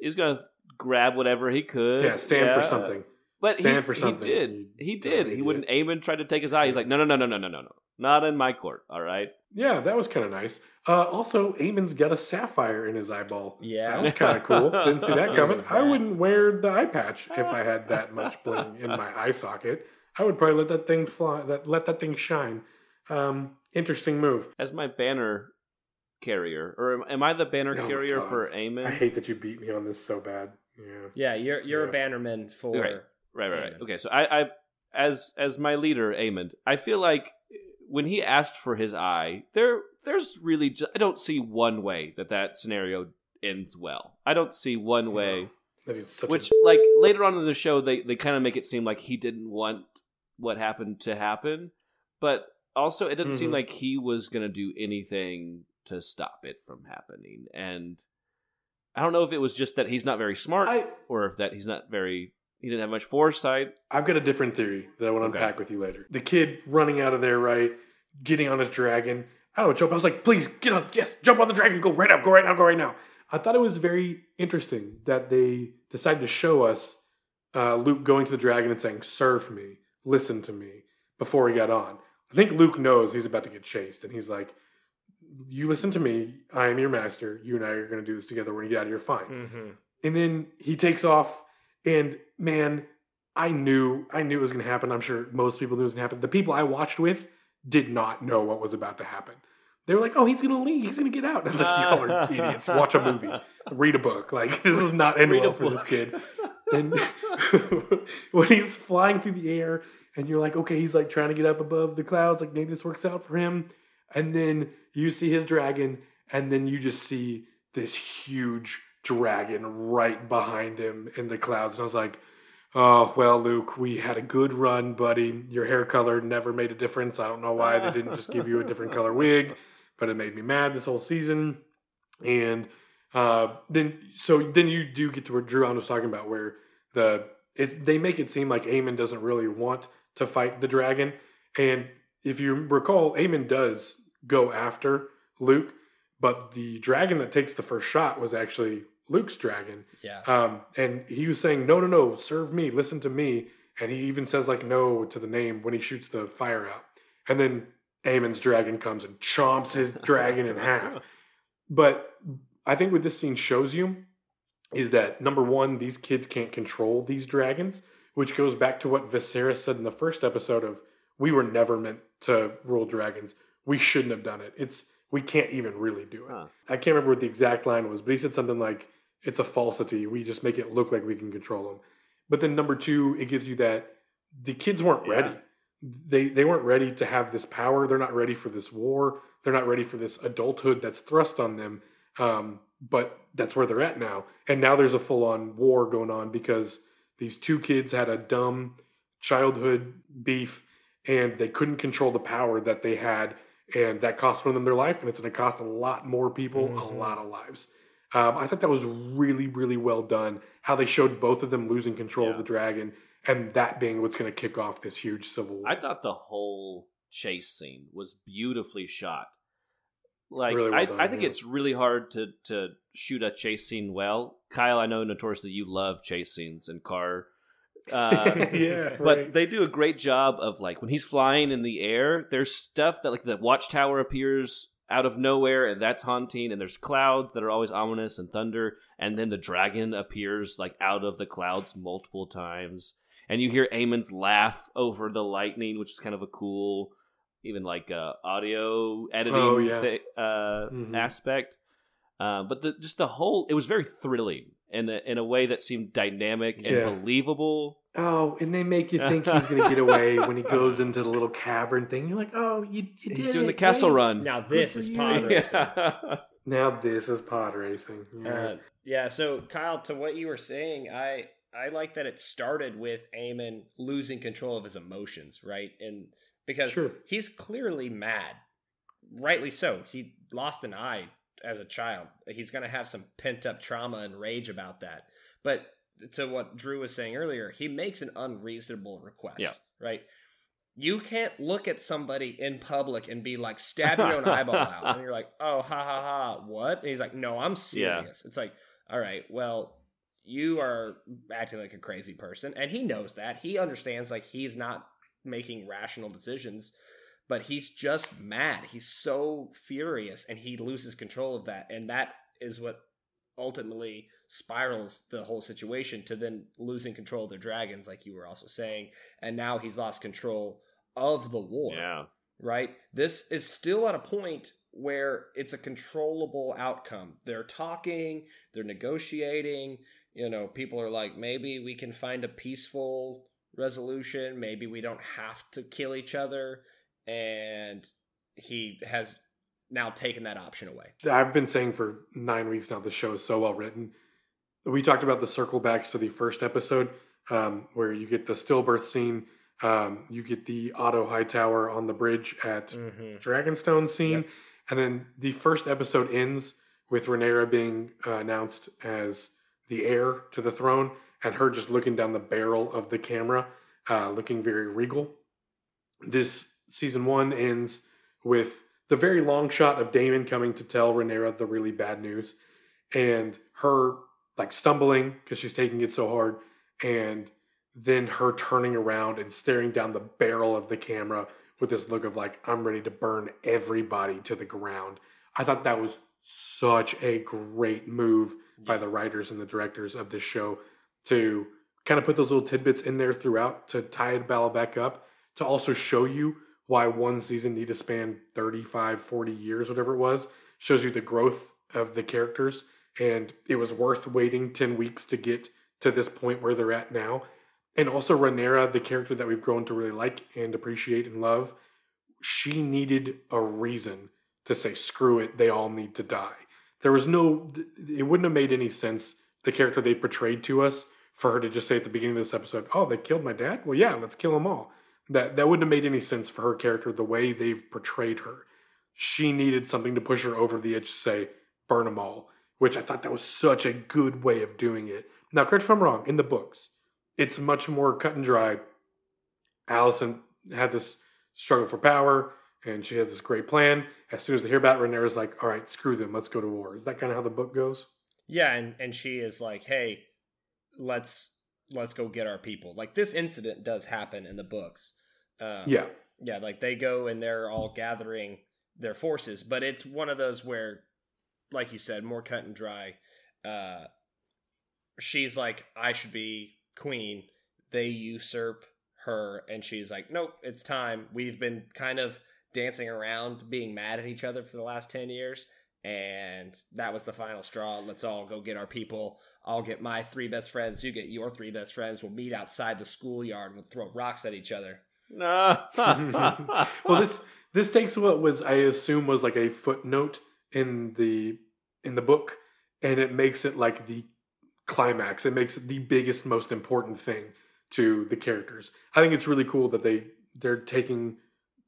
he was gonna grab whatever he could. Yeah, stand yeah, for something. But he, he did. He did. He wouldn't. Aemond tried to take his eye. He's like, no, no, no, no, no, no, no, no. Not in my court. All right. Yeah, that was kind of nice. Uh, also, Aemond's got a sapphire in his eyeball. Yeah. That was kind of cool. Didn't see that coming. I wouldn't wear the eye patch if I had that much bling in my eye socket. I would probably let that thing fly, that, let that thing shine. Um, interesting move. As my banner carrier, or am, am I the banner oh carrier for Aemond? I hate that you beat me on this so bad. Yeah. Yeah, you're, you're yeah. a bannerman for... Right. Right, right, right. Okay, so I, I, as as my leader, Aemond, I feel like when he asked for his eye, there, there's really, just, I don't see one way that that scenario ends well. I don't see one way, no. which, a- like, later on in the show, they, they kind of make it seem like he didn't want what happened to happen, but also it didn't mm-hmm. seem like he was going to do anything to stop it from happening, and I don't know if it was just that he's not very smart, I- or if that he's not very... He didn't have much foresight. I've got a different theory that I want to okay. unpack with you later. The kid running out of there, right? Getting on his dragon. I don't know, jump. I was like, please, get on. Yes, jump on the dragon. Go right now. Go right now. Go right now. I thought it was very interesting that they decided to show us uh, Luke going to the dragon and saying, serve me, listen to me, before he got on. I think Luke knows he's about to get chased. And he's like, you listen to me. I am your master. You and I are going to do this together. We're going to get out of here fine. Mm-hmm. And then he takes off. And man, I knew I knew it was going to happen. I'm sure most people knew it was going to happen. The people I watched with did not know what was about to happen. They were like, "Oh, he's going to leave. He's going to get out." And I was like, "Y'all are idiots. Watch a movie, read a book. Like this is not end well for this kid." And when he's flying through the air, and you're like, "Okay, he's like trying to get up above the clouds. Like maybe this works out for him." And then you see his dragon, and then you just see this huge dragon right behind him in the clouds. And I was like, oh, well, Luke, we had a good run, buddy. Your hair color never made a difference. I don't know why they didn't just give you a different color wig, but it made me mad this whole season. And uh, then so then you do get to where Drew Allen was talking about, where the it's, they make it seem like Aemond doesn't really want to fight the dragon. And if you recall, Aemond does go after Luke, but the dragon that takes the first shot was actually Luke's dragon. Yeah. Um, and he was saying, no, no, no, serve me, listen to me. And he even says, like, no to the name when he shoots the fire out. And then Aemon's dragon comes and chomps his dragon in half. But I think what this scene shows you is that, number one, these kids can't control these dragons, which goes back to what Viserys said in the first episode of, we were never meant to rule dragons. We shouldn't have done it. It's We can't even really do it. Huh. I can't remember what the exact line was, but he said something like, it's a falsity. We just make it look like we can control them. But then number two, it gives you that the kids weren't yeah. ready. They they weren't ready to have this power. They're not ready for this war. They're not ready for this adulthood that's thrust on them. Um, but that's where they're at now. And now there's a full-on war going on because these two kids had a dumb childhood beef and they couldn't control the power that they had. And that cost one of them their life, and it's going to cost a lot more people, mm-hmm. a lot of lives. Um, I thought that was really, really well done, how they showed both of them losing control yeah. of the dragon, and that being what's going to kick off this huge civil war. I thought the whole chase scene was beautifully shot. Like, really well I, done, I think yeah. it's really hard to, to shoot a chase scene well. Kyle, I know notoriously you love chase scenes and car Uh, yeah, but right. they do a great job of, like, when he's flying in the air, there's stuff that, like, the watchtower appears out of nowhere, and that's haunting, and there's clouds that are always ominous and thunder, and then the dragon appears, like, out of the clouds multiple times, and you hear Aemon's laugh over the lightning, which is kind of a cool, even, like, uh, audio editing oh, yeah. th- uh, mm-hmm. aspect. Uh, but the, just the whole, it was very thrilling in a, in a way that seemed dynamic and yeah. believable. Oh, and they make you think he's going to get away when he goes into the little cavern thing. You're like, oh, you, you did it. He's doing the castle right? run. Now this Good is pod you. racing. Yeah. Now this is pod racing. Yeah. Uh, yeah, so Kyle, to what you were saying, I, I like that it started with Aemon losing control of his emotions, right? And because sure. he's clearly mad. Rightly so. He lost an eye. As a child, he's going to have some pent-up trauma and rage about that. But to what Drew was saying earlier, he makes an unreasonable request, yeah. right? You can't look at somebody in public and be like, stab your own eyeball out. And you're like, oh, ha, ha, ha, what? And he's like, no, I'm serious. Yeah. It's like, all right, well, you are acting like a crazy person. And he knows that. He understands, like, he's not making rational decisions. But he's just mad. He's so furious, and he loses control of that. And that is what ultimately spirals the whole situation to then losing control of their dragons, like you were also saying. And now he's lost control of the war. Yeah. Right? This is still at a point where it's a controllable outcome. They're talking. They're negotiating. You know, people are like, maybe we can find a peaceful resolution. Maybe we don't have to kill each other. And he has now taken that option away. I've been saying for nine weeks now, the show is so well written. We talked about the circle backs to the first episode, um, where you get the stillbirth scene, um, you get the Otto Hightower on the bridge at mm-hmm. Dragonstone scene, yep. and then the first episode ends with Rhaenyra being uh, announced as the heir to the throne, and her just looking down the barrel of the camera, uh, looking very regal. This Season one ends with the very long shot of Daemon coming to tell Rhaenyra the really bad news, and her like stumbling because she's taking it so hard, and then her turning around and staring down the barrel of the camera with this look of like, I'm ready to burn everybody to the ground. I thought that was such a great move by the writers and the directors of this show to kind of put those little tidbits in there throughout to tie it all back up, to also show you why one season need to span thirty-five, forty years, whatever it was, shows you the growth of the characters. And it was worth waiting ten weeks to get to this point where they're at now. And also Rhaenyra, the character that we've grown to really like and appreciate and love, she needed a reason to say, screw it, they all need to die. There was no, it wouldn't have made any sense, the character they portrayed to us, for her to just say at the beginning of this episode, oh, they killed my dad? Well, yeah, let's kill them all. That that wouldn't have made any sense for her character, the way they've portrayed her. She needed something to push her over the edge to say, burn them all, which I thought that was such a good way of doing it. Now, correct if I'm wrong, in the books, it's much more cut and dry. Alicent had this struggle for power, and she had this great plan. As soon as they hear about it, Rhaenyra's like, all right, screw them, let's go to war. Is that kind of how the book goes? Yeah, and, and she is like, hey, let's let's go get our people. Like, this incident does happen in the books. Um, yeah. Yeah, like, they go and they're all gathering their forces. But it's one of those where, like you said, more cut and dry. Uh, she's like, I should be queen. They usurp her, and she's like, nope, it's time. We've been kind of dancing around, being mad at each other for the last ten years. And that was the final straw. Let's all go get our people. I'll get my three best friends. You get your three best friends. We'll meet outside the schoolyard and we'll throw rocks at each other. Well, this this takes what was, I assume, was like a footnote in the in the book, and it makes it like the climax. It makes it the biggest, most important thing to the characters. I think it's really cool that they they're taking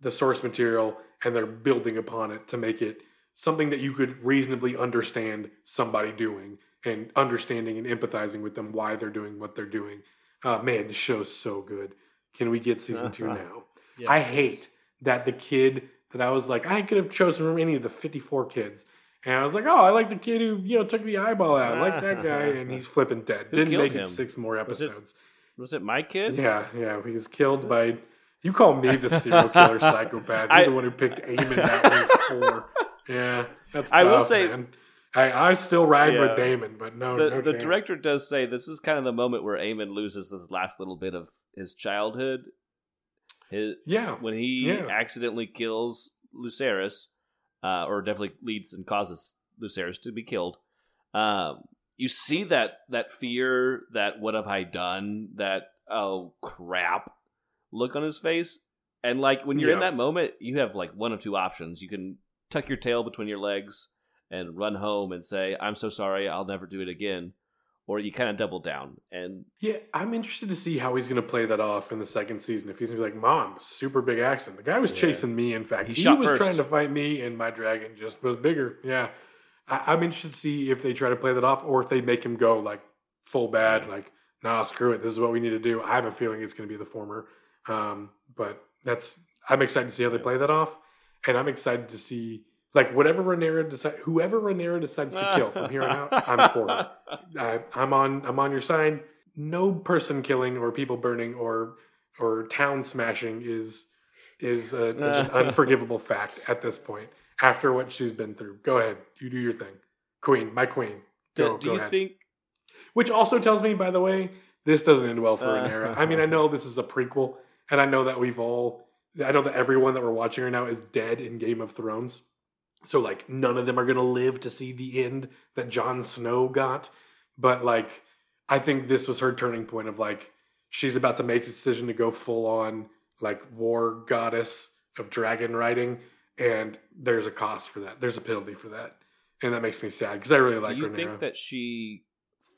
the source material and they're building upon it to make it something that you could reasonably understand somebody doing, and understanding and empathizing with them why they're doing what they're doing. Uh, man, the show's so good. Can we get season uh-huh. two now? Yes, I hate yes. that the kid that I was like, I could have chosen from any of the fifty-four kids. And I was like, oh, I like the kid who, you know, took the eyeball out. I like that guy. And he's flipping dead. Who Didn't make him? it six more episodes. Was it, was it my kid? Yeah, yeah. He was killed by, you call me the serial killer psychopath. You're I, the one who picked Aemond that way for. Yeah, that's I tough, will say, man. I, I still ride yeah. with Daemon, but no, the, no the director does say this is kind of the moment where Aemond loses this last little bit of his childhood. His, yeah, when he yeah. accidentally kills Lucerys, uh, or definitely leads and causes Lucerys to be killed. Um, you see that that fear, that what have I done, that oh crap look on his face, and like when you're yeah. in that moment, you have like one of two options. You can tuck your tail between your legs and run home and say, I'm so sorry, I'll never do it again. Or you kind of double down. And yeah, I'm interested to see how he's going to play that off in the second season. If he's going to be like, Mom, super big accident. The guy was yeah. chasing me, in fact. He, he shot was first. trying to fight me, and my dragon just was bigger. Yeah. I- I'm interested to see if they try to play that off, or if they make him go, like, full bad, like, nah, screw it. This is what we need to do. I have a feeling it's going to be the former. Um, but that's I'm excited to see how they play that off. And I'm excited to see, like, whatever Rhaenyra decides, whoever Rhaenyra decides to kill from here on out, I'm for her. I, I'm on, I'm on your side. No person killing or people burning or or town smashing is is, a, is an unforgivable fact at this point. After what she's been through, go ahead, you do your thing, Queen, my Queen. Go, do do go you ahead. think? Which also tells me, by the way, this doesn't end well for uh, Rhaenyra. I mean, I know this is a prequel, and I know that we've all. I know that everyone that we're watching right now is dead in Game of Thrones. So, like, none of them are going to live to see the end that Jon Snow got. But, like, I think this was her turning point of, like, she's about to make the decision to go full on, like, war goddess of dragon riding. And there's a cost for that. There's a penalty for that. And that makes me sad because I really like Rhaenyra. Do you think that she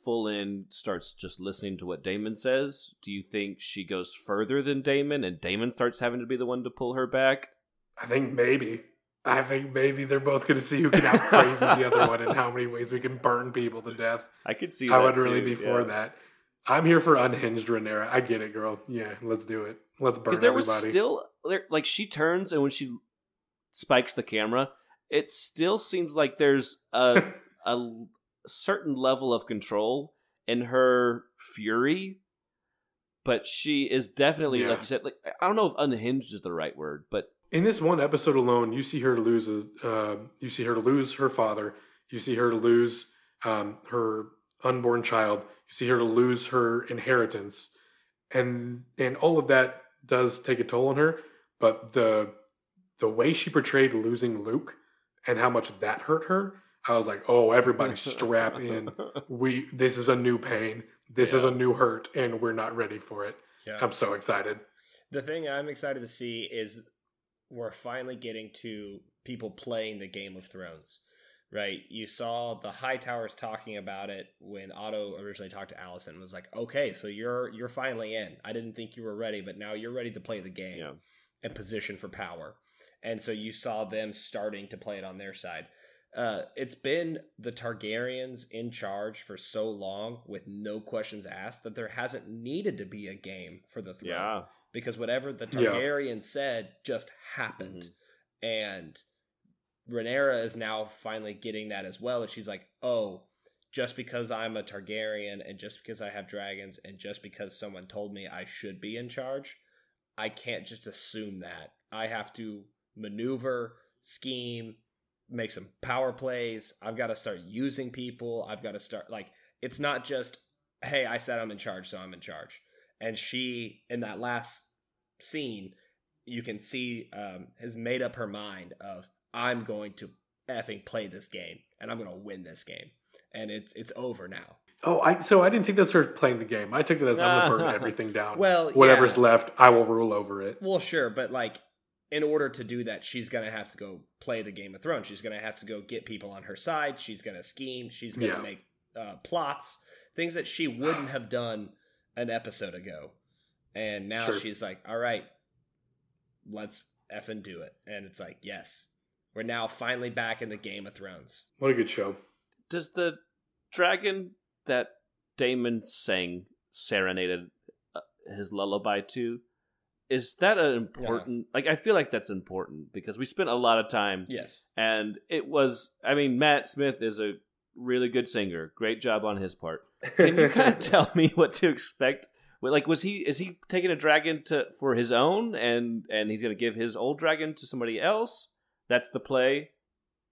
full in starts just listening to what Daemon says? Do you think she goes further than Daemon and Daemon starts having to be the one to pull her back? I think maybe. I think maybe they're both going to see who can out crazy the other one and how many ways we can burn people to death. I could see I that I would too, really be yeah. for that. I'm here for unhinged Rhaenyra. I get it, girl. Yeah, let's do it. Let's burn everybody. Because there was still, there, like she turns and when she spikes the camera, it still seems like there's a a... certain level of control in her fury, but she is definitely yeah. like you said, like I don't know if unhinged is the right word, but in this one episode alone, you see her lose a, uh, you see her lose her father, you see her lose um, her unborn child, you see her lose her inheritance, and and all of that does take a toll on her. But the the way she portrayed losing Luke and how much that hurt her, I was like, oh, everybody strap in. We This is a new pain. This yeah. is a new hurt, and we're not ready for it. Yeah. I'm so excited. The thing I'm excited to see is we're finally getting to people playing the Game of Thrones, right? You saw the Hightowers talking about it when Otto originally talked to Alisanne and was like, okay, so you're you're finally in. I didn't think you were ready, but now you're ready to play the game yeah. and position for power. And so you saw them starting to play it on their side. Uh, it's been the Targaryens in charge for so long with no questions asked that there hasn't needed to be a game for the throne yeah. because whatever the Targaryen yeah. said just happened. Mm-hmm. And Rhaenyra is now finally getting that as well. And she's like, oh, just because I'm a Targaryen and just because I have dragons and just because someone told me I should be in charge, I can't just assume that. I have to maneuver, scheme, make some power plays. I've got to start using people. I've got to start, like, it's not just, hey, I said I'm in charge, so I'm in charge. And she, in that last scene, you can see um, has made up her mind of, I'm going to effing play this game, and I'm going to win this game. And it's it's over now. Oh, I so I didn't think that's her playing the game. I took it as I'm going to burn everything down. Well, Whatever's yeah. left, I will rule over it. Well, sure, but like, in order to do that, she's going to have to go play the Game of Thrones. She's going to have to go get people on her side. She's going to scheme. She's going to yeah. make uh, plots, things that she wouldn't have done an episode ago. And now True. she's like, all right, let's effing do it. And it's like, yes, we're now finally back in the Game of Thrones. What a good show. Does the dragon that Daemon sang, serenaded his lullaby to, is that an important... Yeah. Like, I feel like that's important because we spent a lot of time... Yes. And it was... I mean, Matt Smith is a really good singer. Great job on his part. Can you kind of tell me what to expect? Like, was he... Is he taking a dragon to for his own and, and he's going to give his old dragon to somebody else? That's the play.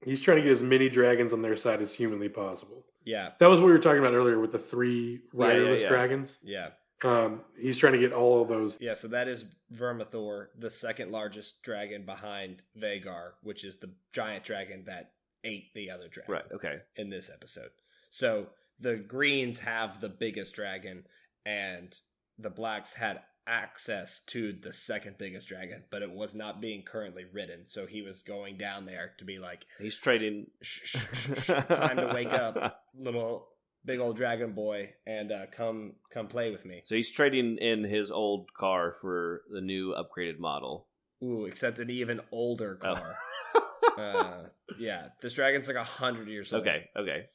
He's trying to get as many dragons on their side as humanly possible. Yeah. That was what we were talking about earlier with the three riderless yeah, yeah, yeah. dragons. Yeah. Um, he's trying to get all of those. Yeah, so that is Vermithor, the second largest dragon behind Vhagar, which is the giant dragon that ate the other dragon. Right, okay. In this episode. So the greens have the biggest dragon, and the blacks had access to the second biggest dragon, but it was not being currently ridden, so he was going down there to be like... He's trading... Shh, shh, shh, shh, time to wake up, little... Big old dragon boy, and uh, come come play with me. So he's trading in his old car for the new upgraded model. Ooh, except an even older car. Oh. uh, yeah, this dragon's like one hundred years old. Okay, okay.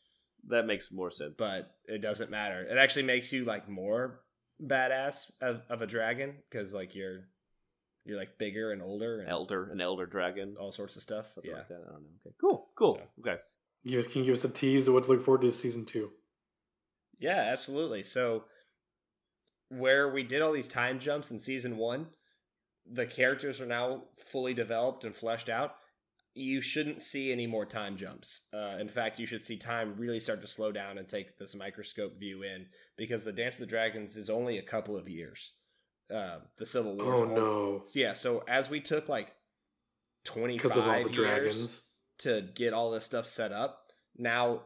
That makes more sense. But it doesn't matter. It actually makes you like more badass of, of a dragon, because like you're you're like bigger and older. And elder, an elder dragon. All sorts of stuff. Something yeah. like that. I don't know. Okay. Cool, cool. So. Okay. You, can you give us a tease of what to look forward to season two? Yeah, absolutely. So where we did all these time jumps in season one, the characters are now fully developed and fleshed out. You shouldn't see any more time jumps. Uh, in fact, you should see time really start to slow down and take this microscope view in, because the Dance of the Dragons is only a couple of years. Uh, the Civil War. Oh, no. So, yeah, so as we took like twenty-five years to get all this stuff set up, now...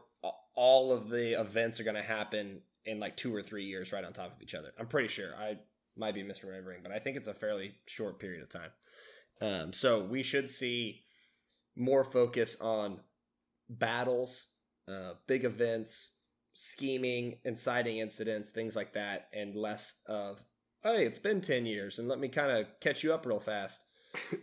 all of the events are going to happen in like two or three years right on top of each other. I'm pretty sure. I might be misremembering, but I think it's a fairly short period of time. Um, so we should see more focus on battles, uh, big events, scheming, inciting incidents, things like that, and less of, hey, it's been ten years and let me kind of catch you up real fast.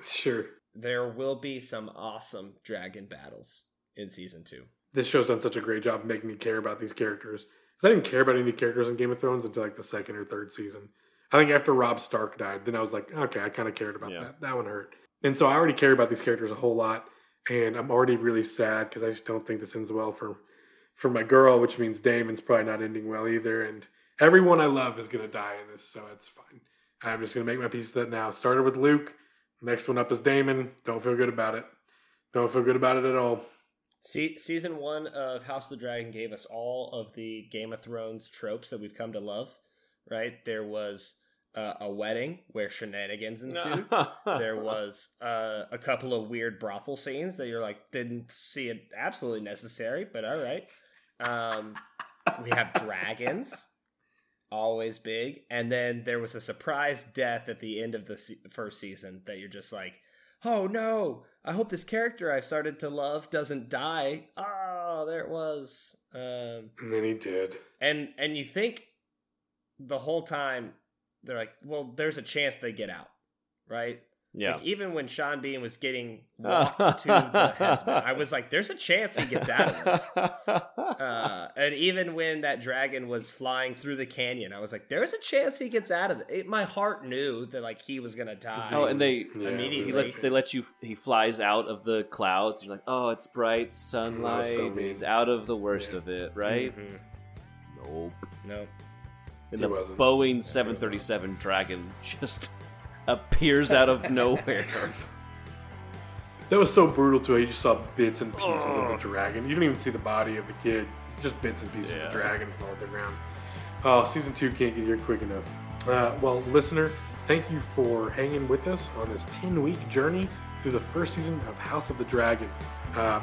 Sure. There will be some awesome dragon battles in season two. This show's done such a great job making me care about these characters. Because I didn't care about any of the characters in Game of Thrones until like the second or third season. I think after Robb Stark died, then I was like, okay, I kind of cared about yeah. that. That one hurt. And so I already care about these characters a whole lot. And I'm already really sad because I just don't think this ends well for, for my girl, which means Daemon's probably not ending well either. And everyone I love is going to die in this, so it's fine. I'm just going to make my peace of that now. Started with Luke. Next one up is Daemon. Don't feel good about it. Don't feel good about it at all. See, season one of House of the Dragon gave us all of the Game of Thrones tropes that we've come to love, right? There was uh, a wedding where shenanigans ensued. There was uh, a couple of weird brothel scenes that you're like, didn't see it absolutely necessary, but all right. Um, we have dragons, always big. And then there was a surprise death at the end of the se- first season that you're just like, oh no, I hope this character I've started to love doesn't die. Oh, there it was. Um, and then he did. And and you think the whole time, they're like, well, there's a chance they get out, right? Yeah. Like, even when Sean Bean was getting walked to the headsman, I was like, there's a chance he gets out of this. Uh, and even when that dragon was flying through the canyon, I was like, there's a chance he gets out of it. it my heart knew that, like, he was going to die. Oh, and they yeah, immediately let, they let you, he flies out of the clouds. You're like, oh, it's bright sunlight. So he's out of the worst yeah. of it, right? Mm-hmm. Nope. Nope. And he the wasn't. Boeing seven thirty-seven dragon just... appears out of nowhere. That was so brutal too. You just saw bits and pieces oh. of the dragon. You didn't even see the body of the kid. Just bits and pieces yeah. of the dragon fall to the ground. Oh, season two can't get here quick enough. Uh, well, listener, thank you for hanging with us on this ten-week journey through the first season of House of the Dragon. Uh,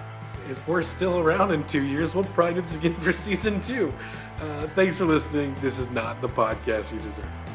if we're still around in two years, we'll probably do this again for season two. Uh, thanks for listening. This is not the podcast you deserve.